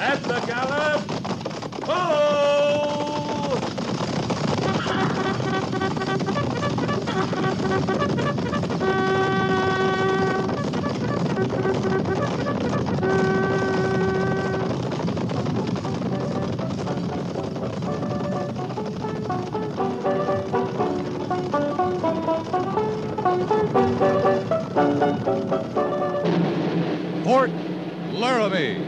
At the gallop! Oh! Fort Laramie.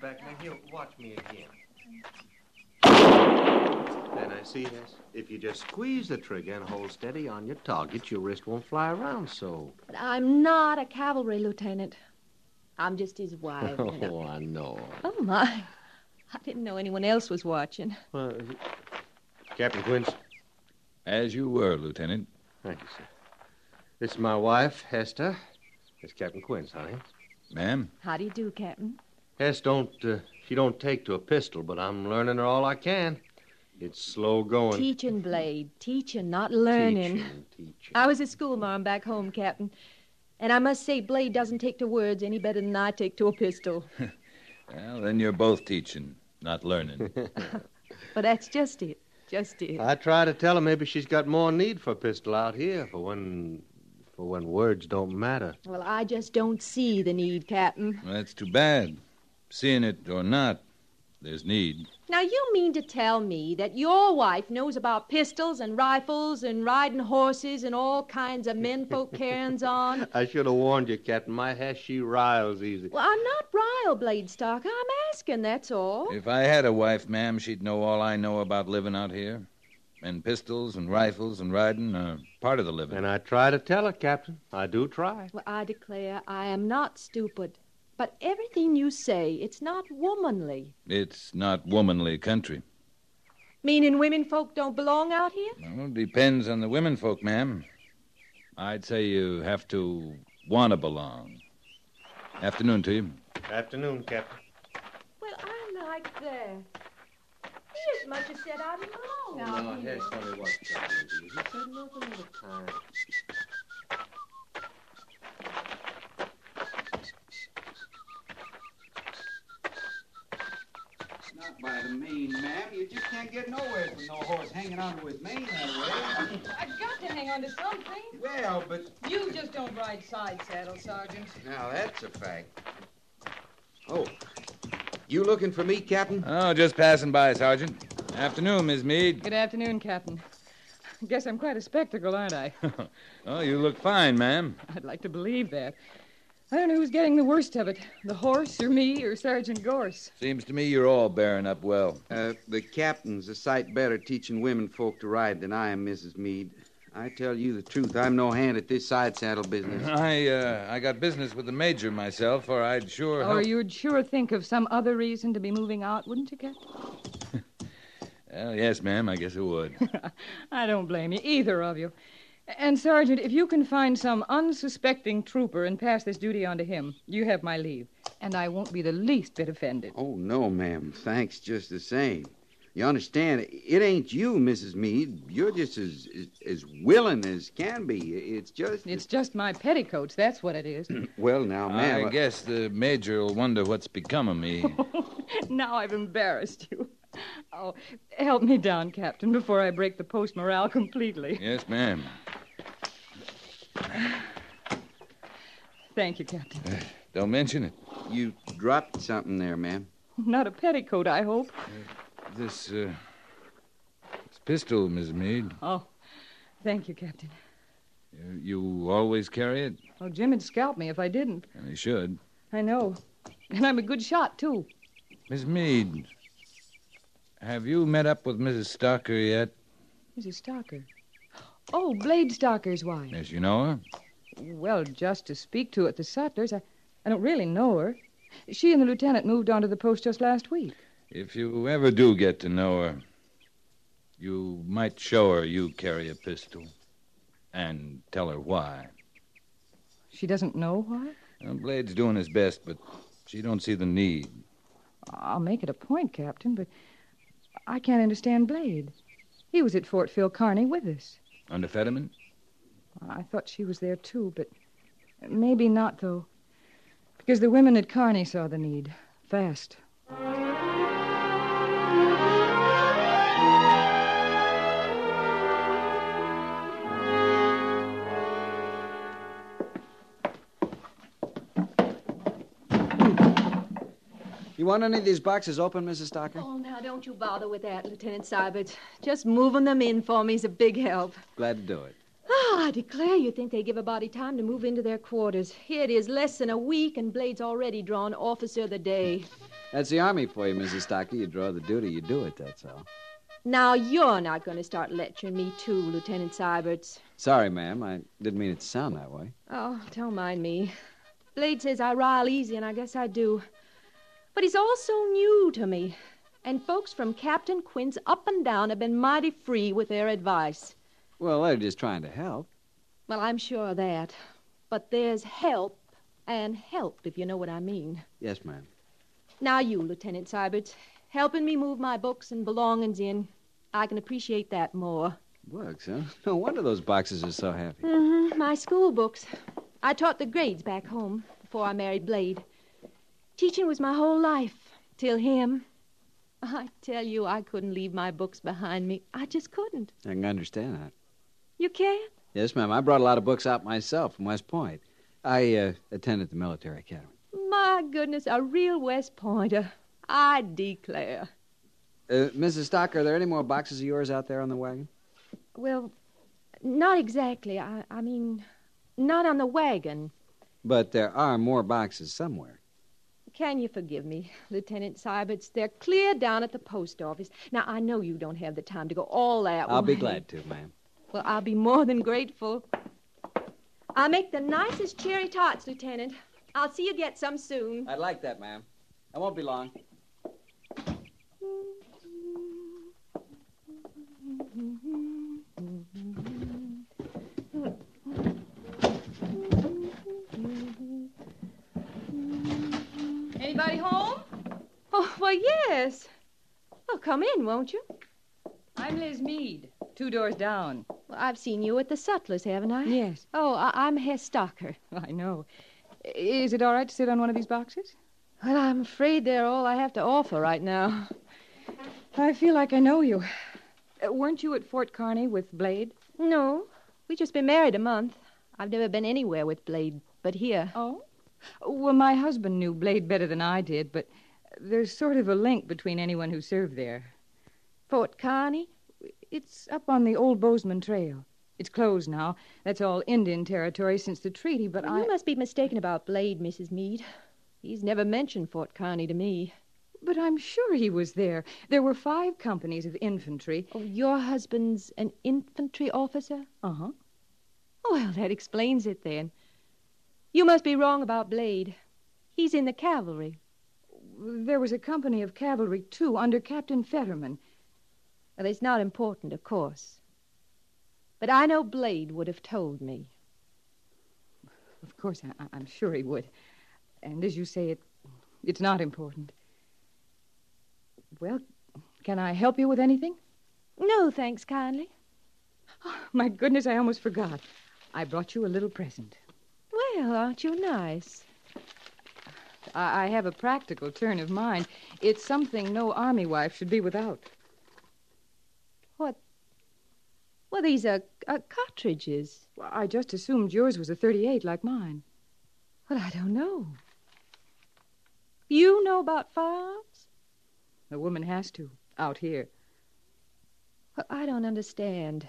Back now, he'll watch me again. And I see this. If you just squeeze the trigger and hold steady on your target, your wrist won't fly around so. But I'm not a cavalry lieutenant. I'm just his wife. Oh, I know. Oh, my. I didn't know anyone else was watching. Well, Captain Quince. As you were, Lieutenant. Thank you, sir. This is my wife, Hester. This is Captain Quince, honey. Ma'am. How do you do, Captain? Hess she don't take to a pistol, but I'm learning her all I can. It's slow going. Teaching, Blade. Teaching, not learning. Teaching. I was a schoolmarm back home, Captain. And I must say, Blade doesn't take to words any better than I take to a pistol. Well, then you're both teaching, not learning. But that's just it. Just it. I try to tell her maybe she's got more need for a pistol out here for when words don't matter. Well, I just don't see the need, Captain. Well, that's too bad. Seeing it or not, there's need. Now, you mean to tell me that your wife knows about pistols and rifles and riding horses and all kinds of menfolk carryings-on? I should have warned you, Captain. My hash, she riles easy. Well, I'm not rile, Bladestalker. I'm asking, that's all. If I had a wife, ma'am, she'd know all I know about living out here. And pistols and rifles and riding are part of the living. And I try to tell her, Captain. I do try. Well, I declare I am not stupid. But everything you say, it's not womanly. It's not womanly country. Meaning women folk don't belong out here? Well, depends on the women folk, ma'am. I'd say you have to want to belong. Afternoon to you. Afternoon, Captain. Well, I like that. He as much as said I belong. No, here's somebody watching. He said nothing at a time. By the mane, ma'am. You just can't get nowhere from no horse hanging on to his mane that way. I've got to hang on to something. Well, but... You just don't ride side saddle, Sergeant. Now, that's a fact. Oh, you looking for me, Captain? Oh, just passing by, Sergeant. Afternoon, Miss Meade. Good afternoon, Captain. I guess I'm quite a spectacle, aren't I? Oh, you look fine, ma'am. I'd like to believe that. I don't know who's getting the worst of it, the horse or me or Sergeant Gorse. Seems to me you're all bearing up well. The captain's a sight better teaching women folk to ride than I am, Mrs. Meade. I tell you the truth, I'm no hand at this side saddle business. I got business with the major myself, or I'd sure... Or you'd sure think of some other reason to be moving out, wouldn't you, Captain? Well, yes, ma'am, I guess I would. I don't blame you, either of you. And, Sergeant, if you can find some unsuspecting trooper and pass this duty on to him, you have my leave. And I won't be the least bit offended. Oh, no, ma'am. Thanks just the same. You understand, it ain't you, Mrs. Meade. You're just as willing as can be. It's just... It's just my petticoats, that's what it is. Well, now, ma'am... I guess the major will wonder what's become of me. Now I've embarrassed you. Oh, help me down, Captain, before I break the post morale completely. Yes, ma'am. Thank you, Captain. Don't mention it. You dropped something there, ma'am. Not a petticoat, I hope. This pistol, Miss Meade. Oh, thank you, Captain. You always carry it? Oh, Jim would scalp me if I didn't. And he should. I know. And I'm a good shot, too. Miss Meade... Have you met up with Mrs. Stocker yet? Mrs. Stocker? Oh, Blade Stocker's wife. Yes, you know her? Well, just to speak to at the Sutlers. I don't really know her. She and the lieutenant moved on to the post just last week. If you ever do get to know her, you might show her you carry a pistol and tell her why. She doesn't know why? Well, Blade's doing his best, but she don't see the need. I'll make it a point, Captain, but... I can't understand Blade. He was at Fort Phil Kearny with us. Under Fetterman? I thought she was there, too, but maybe not, though. Because the women at Kearny saw the need. Fast. You want any of these boxes open, Mrs. Stocker? Oh, now, don't you bother with that, Lieutenant Seibert. Just moving them in for me is a big help. Glad to do it. Oh, I declare you think they give a body time to move into their quarters. Here it is, less than a week, and Blade's already drawn Officer of the Day. That's the Army for you, Mrs. Stocker. You draw the duty, you do it, that's all. Now, you're not going to start lecturing me, too, Lieutenant Seibert. Sorry, ma'am. I didn't mean it to sound that way. Oh, don't mind me. Blade says I rile easy, and I guess I do. But he's also new to me. And folks from Captain Quince up and down have been mighty free with their advice. Well, they're just trying to help. Well, I'm sure of that. But there's help and help, if you know what I mean. Yes, ma'am. Now you, Lieutenant Seibert, helping me move my books and belongings in. I can appreciate that more. Books, huh? No wonder those boxes are so heavy. Mm-hmm, my school books. I taught the grades back home before I married Blade. Teaching was my whole life, till him. I tell you, I couldn't leave my books behind me. I just couldn't. I can understand that. You can? Yes, ma'am. I brought a lot of books out myself from West Point. I attended the military academy. My goodness, a real West Pointer. I declare. Mrs. Stocker, are there any more boxes of yours out there on the wagon? Well, not exactly. I mean, not on the wagon. But there are more boxes somewhere. Can you forgive me, Lieutenant Seibert? They're clear down at the post office. Now, I know you don't have the time to go all that way. I'll be glad to, ma'am. Well, I'll be more than grateful. I'll make the nicest cherry tarts, Lieutenant. I'll see you get some soon. I'd like that, ma'am. I won't be long. Anybody home? Oh, well, yes. Well, come in, won't you? I'm Liz Meade, 2 doors down. Well, I've seen you at the Sutlers, haven't I? Yes. Oh, I'm Hess Stocker. I know. Is it all right to sit on one of these boxes? Well, I'm afraid they're all I have to offer right now. I feel like I know you. Weren't you at Fort Kearny with Blade? No. We've just been married a month. I've never been anywhere with Blade but here. Oh? Well, my husband knew Blade better than I did, but there's sort of a link between anyone who served there. Fort Kearny? It's up on the old Bozeman Trail. It's closed now. That's all Indian territory since the treaty, but You must be mistaken about Blade, Mrs. Meade. He's never mentioned Fort Kearny to me. But I'm sure he was there. There were 5 companies of infantry. Oh, your husband's an infantry officer? Uh-huh. Well, that explains it, then. You must be wrong about Blade. He's in the cavalry. There was a company of cavalry, too, under Captain Fetterman. Well, it's not important, of course. But I know Blade would have told me. Of course, I'm sure he would. And as you say, it's not important. Well, can I help you with anything? No, thanks kindly. Oh, my goodness, I almost forgot. I brought you a little present. Well, aren't you nice? I have a practical turn of mind. It's something no army wife should be without. What? Well, these are cartridges. Well, I just assumed yours was a 38 like mine. Well, I don't know. You know about firearms? A woman has to, out here. Well, I don't understand.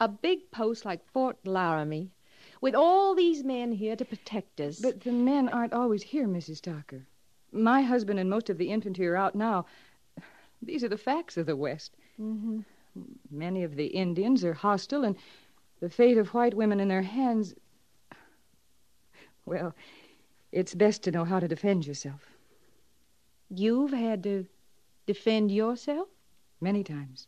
A big post like Fort Laramie, with all these men here to protect us. But the men aren't always here, Mrs. Docker. My husband and most of the infantry are out now. These are the facts of the West. Mm-hmm. Many of the Indians are hostile, and the fate of white women in their hands... Well, it's best to know how to defend yourself. You've had to defend yourself? Many times.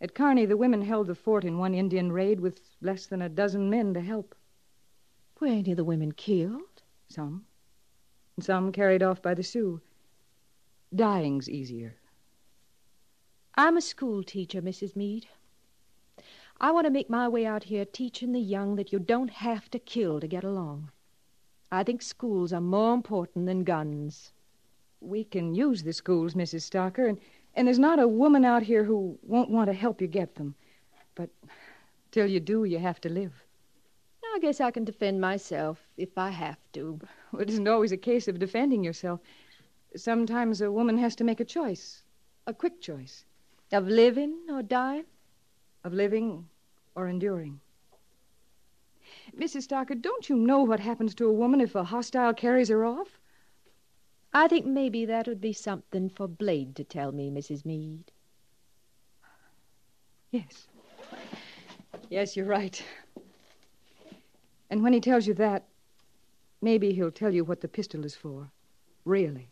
At Kearny, the women held the fort in one Indian raid with less than a dozen men to help. Were any of the women killed? Some. Some carried off by the Sioux. Dying's easier. I'm a school teacher, Mrs. Meade. I want to make my way out here teaching the young that you don't have to kill to get along. I think schools are more important than guns. We can use the schools, Mrs. Stocker, and there's not a woman out here who won't want to help you get them. But till you do, you have to live. I guess I can defend myself if I have to. Well, it isn't always a case of defending yourself. Sometimes a woman has to make a choice, a quick choice. Of living or dying? Of living or enduring. Mrs. Stocker, don't you know what happens to a woman if a hostile carries her off? I think maybe that would be something for Blade to tell me, Mrs. Meade. Yes. Yes, you're right. And when he tells you that, maybe he'll tell you what the pistol is for. Really.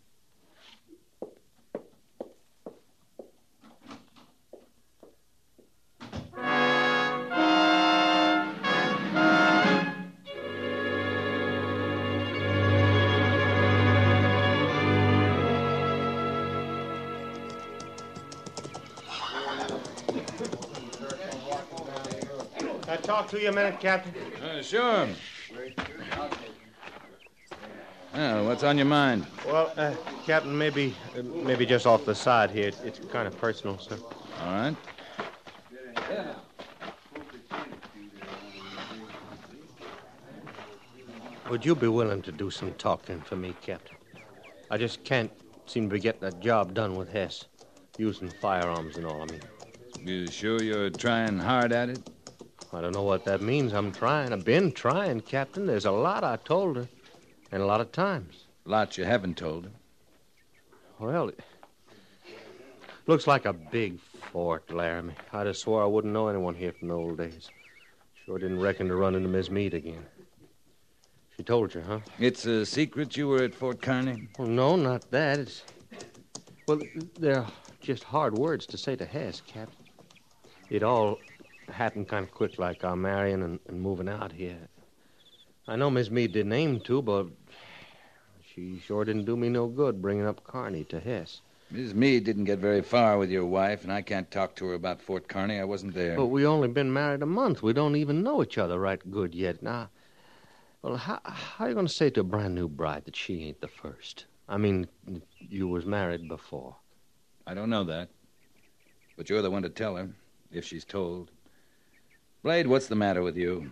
Talk to you a minute, Captain. Sure. Well, what's on your mind? Well, Captain, maybe just off the side here. It's kind of personal, sir. All right. Would you be willing to do some talking for me, Captain? I just can't seem to get that job done with Hess, using firearms and all. I mean, you sure you're trying hard at it? I don't know what that means. I'm trying. I've been trying, Captain. There's a lot I told her, and a lot of times. Lots you haven't told her. Well, it looks like a big fort, Laramie. I'd have swore I wouldn't know anyone here from the old days. Sure didn't reckon to run into Miss Meade again. She told you, huh? It's a secret you were at Fort Kearny? Well, no, not that. It's... Well, they're just hard words to say to Hess, Captain. It all... happened kind of quick, like our marrying and moving out here. I know Miss Meade didn't aim to, but she sure didn't do me no good bringing up Kearny to Hess. Miss Meade didn't get very far with your wife, and I can't talk to her about Fort Kearny. I wasn't there. But we only been married a month. We don't even know each other right good yet. Now, well, how are you going to say to a brand-new bride that she ain't the first? I mean, you was married before. I don't know that, but you're the one to tell her, if she's told. Blade, what's the matter with you?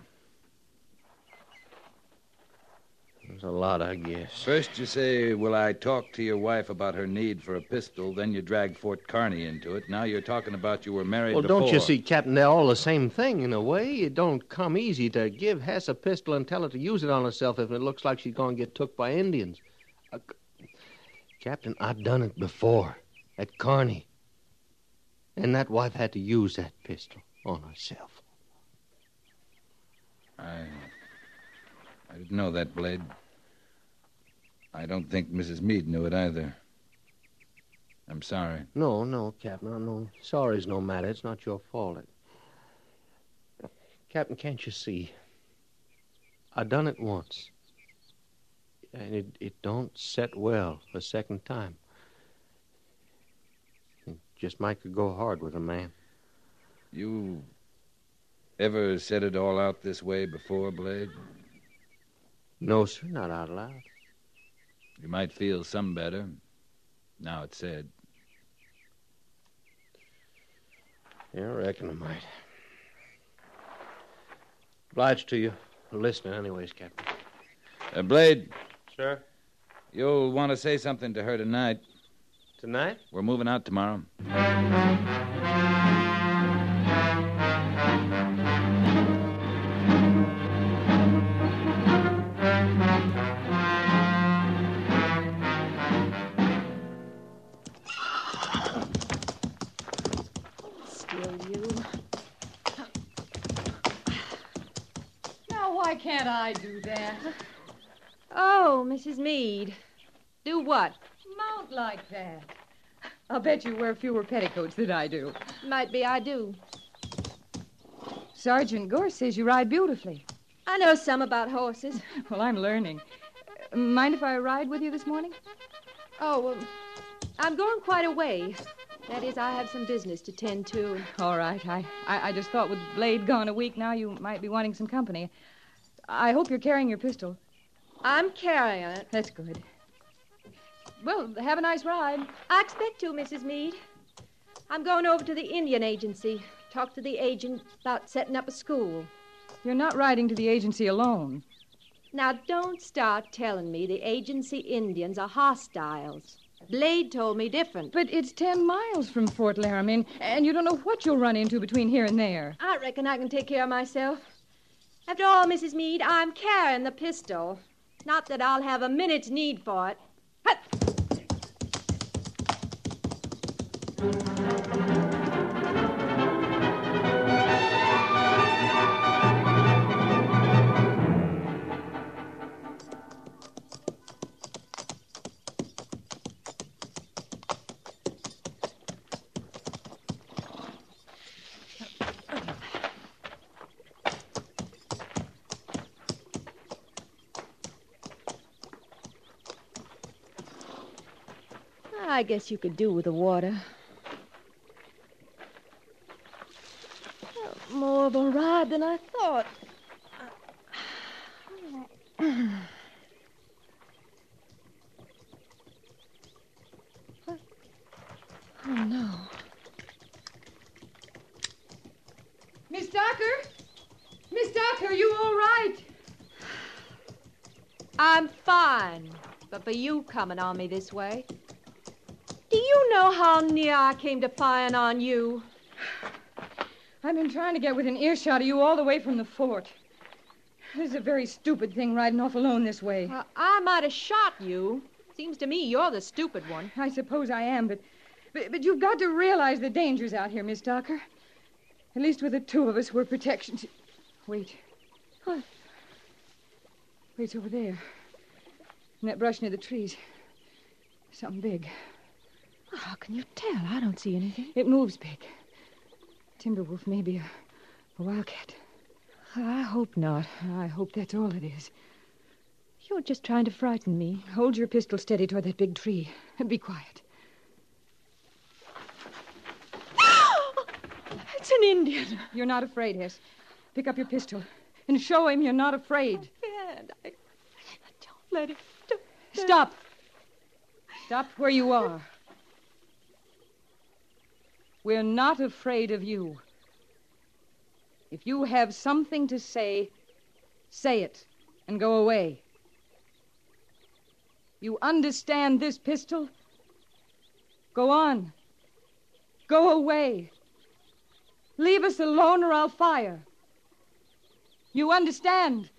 There's a lot, I guess. First you say, will I talk to your wife about her need for a pistol? Then you drag Fort Kearny into it. Now you're talking about you were married before. Well, don't you see, Captain, they're all the same thing in a way. It don't come easy to give Hess a pistol and tell her to use it on herself if it looks like she's going to get took by Indians. Captain, I've done it before at Kearny. And that wife had to use that pistol on herself. I didn't know that, Blade. I don't think Mrs. Meade knew it either. I'm sorry. No, Captain. No, sorry's no matter. It's not your fault. Captain, can't you see? I done it once. And it don't set well a second time. It just might could go hard with a man. You ever said it all out this way before, Blade? No, sir, not out loud. You might feel some better, now it's said. Yeah, I reckon I might. Obliged to you for listening anyways, Captain. Blade. Sir? You'll want to say something to her tonight. Tonight? We're moving out tomorrow. I do that. Oh, Mrs. Meade. Do what? Mount like that. I'll bet you wear fewer petticoats than I do. Might be I do. Sergeant Gore says you ride beautifully. I know some about horses. Well, I'm learning. Mind if I ride with you this morning? Oh, well, I'm going quite a way. That is, I have some business to tend to. All right. I just thought with Blade gone a week now, you might be wanting some company. I hope you're carrying your pistol. I'm carrying it. That's good. Well, have a nice ride. I expect to, Mrs. Meade. I'm going over to the Indian Agency. Talk to the agent about setting up a school. You're not riding to the agency alone. Now, don't start telling me the agency Indians are hostiles. Blade told me different. But it's 10 miles from Fort Laramie, and you don't know what you'll run into between here and there. I reckon I can take care of myself. After all, Mrs. Meade, I'm carrying the pistol. Not that I'll have a minute's need for it. Hut! I guess you could do with the water. More of a ride than I thought. Oh, no. Miss Docker? Miss Docker, are you all right? I'm fine, but for you coming on me this way... You know how near I came to firing on you. I've been trying to get within earshot of you all the way from the fort. This is a very stupid thing, riding off alone this way. Well, I might have shot you. Seems to me you're the stupid one. I suppose I am, but you've got to realize the dangers out here, Miss Docker. At least with the two of us, we're protection to... Wait. What? Wait, it's over there. In that brush near the trees. Something big. How can you tell? I don't see anything. It moves big. Timber wolf, maybe a wildcat. I hope not. I hope that's all it is. You're just trying to frighten me. Hold your pistol steady toward that big tree and be quiet. It's an Indian. You're not afraid, Hess. Pick up your pistol and show him you're not afraid. I can't. I don't let him. Stop. Stop where you are. We're not afraid of you. If you have something to say, say it and go away. You understand this pistol? Go on. Go away. Leave us alone or I'll fire. You understand?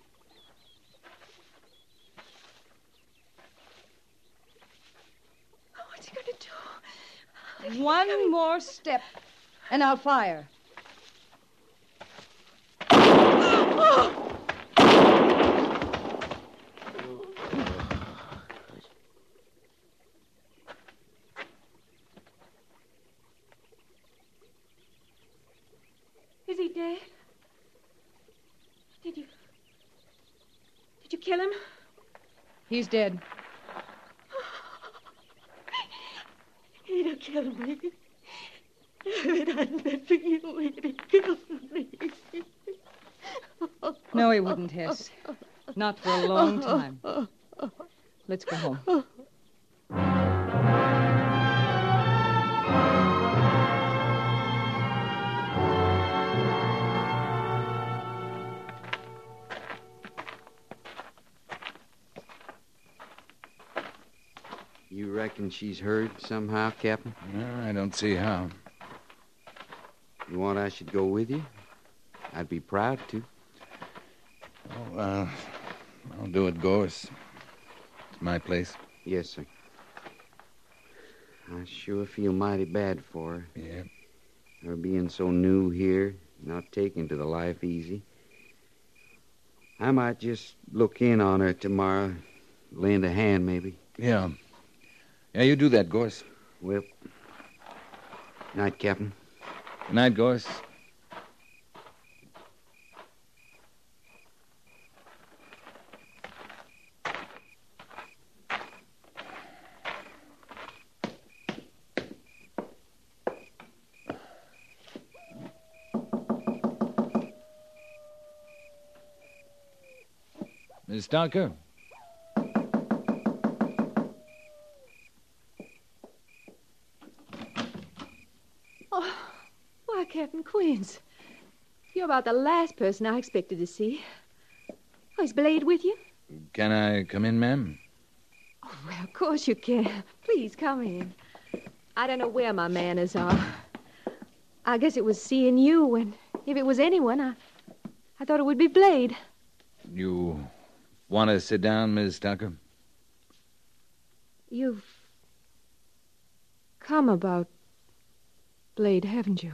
Oh, what's he gonna do? One more step and I'll fire. Oh! Is he dead? Did you kill him? He's dead. He'd have killed me. If it hadn't been for you, he'd have killed me. No, he wouldn't, Hess. Not for a long time. Let's go home. You reckon she's hurt somehow, Captain? No, I don't see how. You want I should go with you? I'd be proud to. Oh, I'll do it, Gorse. It's my place. Yes, sir. I sure feel mighty bad for her. Yeah. Her being so new here, not taking to the life easy. I might just look in on her tomorrow, lend a hand, maybe. Yeah. Yeah, you do that, Gorse. Well, night, Captain. Good night, Gorse. Miss Docker. Oh, why, Captain Quince, you're about the last person I expected to see. Oh, is Blade with you? Can I come in, ma'am? Oh, well, of course you can. Please, come in. I don't know where my manners are. I guess it was seeing you, and if it was anyone, I thought it would be Blade. You... want to sit down, Miss Tucker? You've come about Blade, haven't you?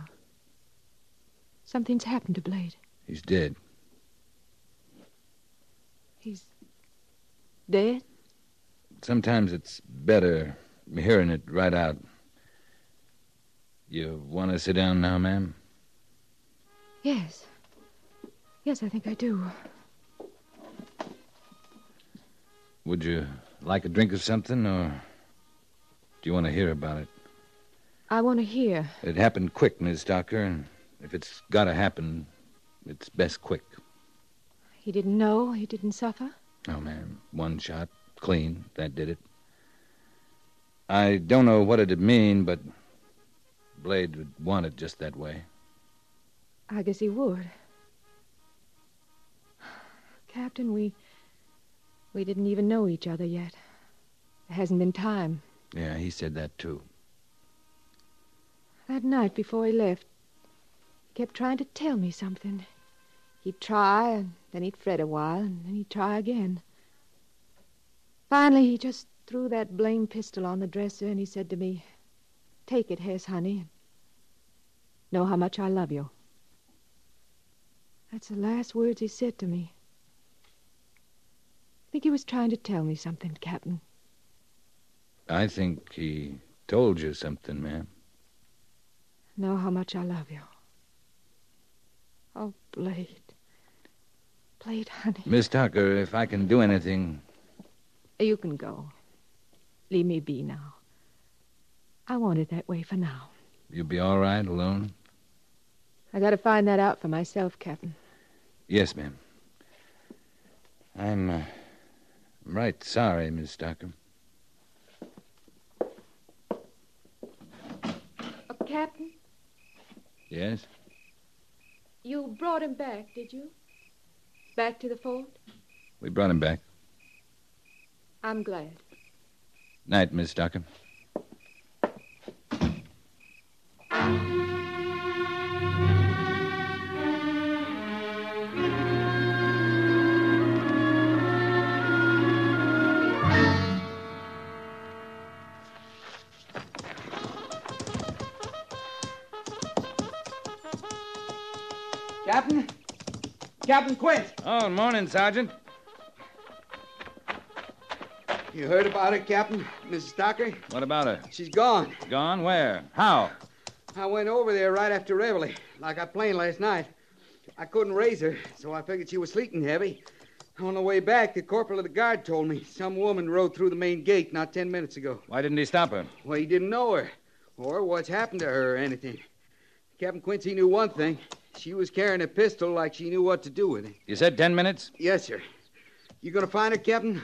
Something's happened to Blade. He's dead. He's dead? Sometimes it's better hearing it right out. You want to sit down now, ma'am? Yes. Yes, I think I do. Would you like a drink of something, or do you want to hear about it? I want to hear. It happened quick, Miss Docker, and if it's got to happen, it's best quick. He didn't know? He didn't suffer? No, ma'am. One shot, clean. That did it. I don't know what it'd mean, but Blade would want it just that way. I guess he would. Captain, we didn't even know each other yet. There hasn't been time. Yeah, he said that, too. That night before he left, he kept trying to tell me something. He'd try, and then he'd fret a while, and then he'd try again. Finally, he just threw that blame pistol on the dresser, and he said to me, "Take it, Hess, honey, and know how much I love you." That's the last words he said to me. I think he was trying to tell me something, Captain. I think he told you something, ma'am. Know how much I love you. Oh, Blade. Blade, honey. Miss Tucker, if I can do anything... You can go. Leave me be now. I want it that way for now. You'll be all right alone? I gotta find that out for myself, Captain. Yes, ma'am. I'm right sorry, Miss Dockham. Captain? Yes? You brought him back, did you? Back to the fort? We brought him back. I'm glad. Night, Miss Dobkin. Captain? Captain Quince. Oh, morning, Sergeant. You heard about her, Captain? Mrs. Stocker? What about her? She's gone. Gone where? How? I went over there right after reveille, like I planned last night. I couldn't raise her, so I figured she was sleeping heavy. On the way back, the corporal of the guard told me some woman rode through the main gate not 10 minutes ago. Why didn't he stop her? Well, he didn't know her, or what's happened to her or anything. Captain Quince, he knew one thing. She was carrying a pistol like she knew what to do with it. You said 10 minutes? Yes, sir. You gonna find her, Captain?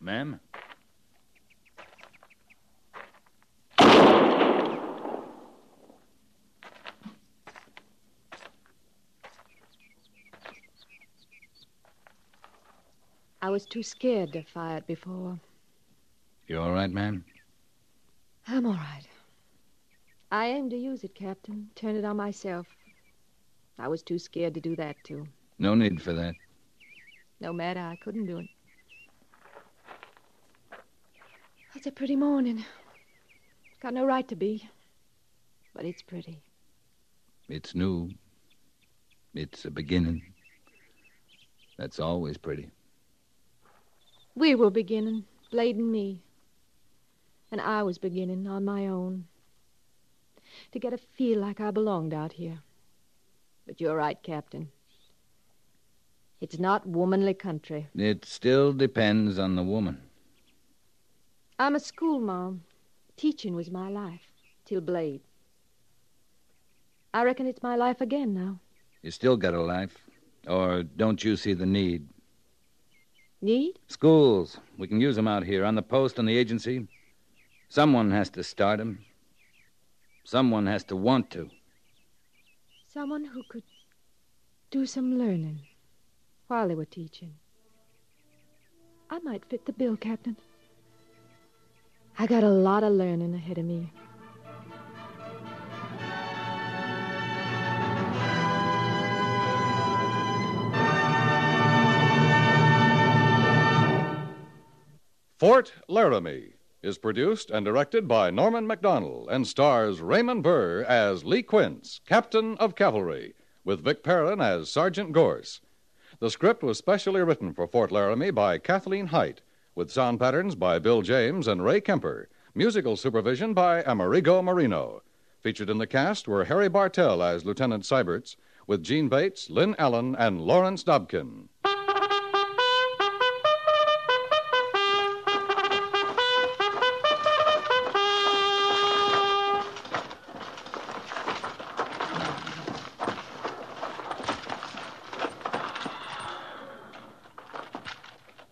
Ma'am? I was too scared to fire it before. You all right, ma'am? I'm all right. I aimed to use it, Captain. Turn it on myself. I was too scared to do that, too. No need for that. No matter, I couldn't do it. It's a pretty morning. Got no right to be, but it's pretty. It's new. It's a beginning. That's always pretty. We were beginning, Blade and me. And I was beginning on my own. To get a feel like I belonged out here. But you're right, Captain. It's not womanly country. It still depends on the woman. I'm a schoolmarm. Teaching was my life, till Blade. I reckon it's my life again now. You still got a life, or don't you see the need? Need? Schools. We can use them out here, on the post, on the agency. Someone has to start them. Someone has to want to. Someone who could do some learning while they were teaching. I might fit the bill, Captain. I got a lot of learning ahead of me. Fort Laramie is produced and directed by Norman McDonnell and stars Raymond Burr as Lee Quince, Captain of Cavalry, with Vic Perrin as Sergeant Gorse. The script was specially written for Fort Laramie by Kathleen Hite, with sound patterns by Bill James and Ray Kemper, musical supervision by Amerigo Marino. Featured in the cast were Harry Bartell as Lieutenant Syberts, with Gene Bates, Lynn Allen, and Lawrence Dobkin.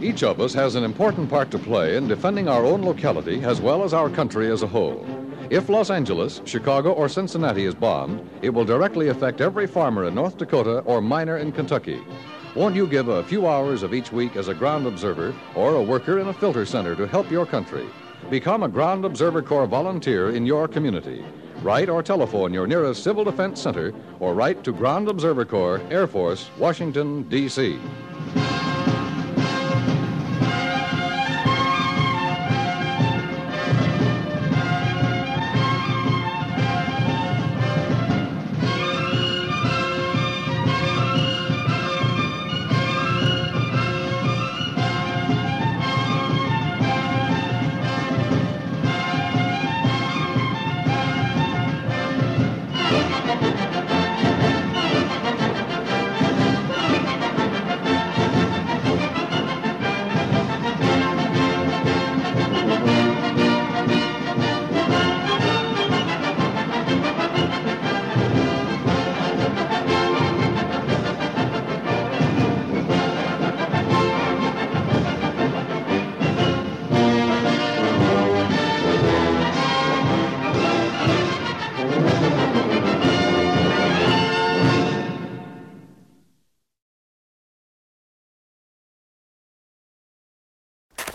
Each of us has an important part to play in defending our own locality as well as our country as a whole. If Los Angeles, Chicago, or Cincinnati is bombed, it will directly affect every farmer in North Dakota or miner in Kentucky. Won't you give a few hours of each week as a ground observer or a worker in a filter center to help your country? Become a Ground Observer Corps volunteer in your community. Write or telephone your nearest Civil Defense Center or write to Ground Observer Corps, Air Force, Washington, D.C.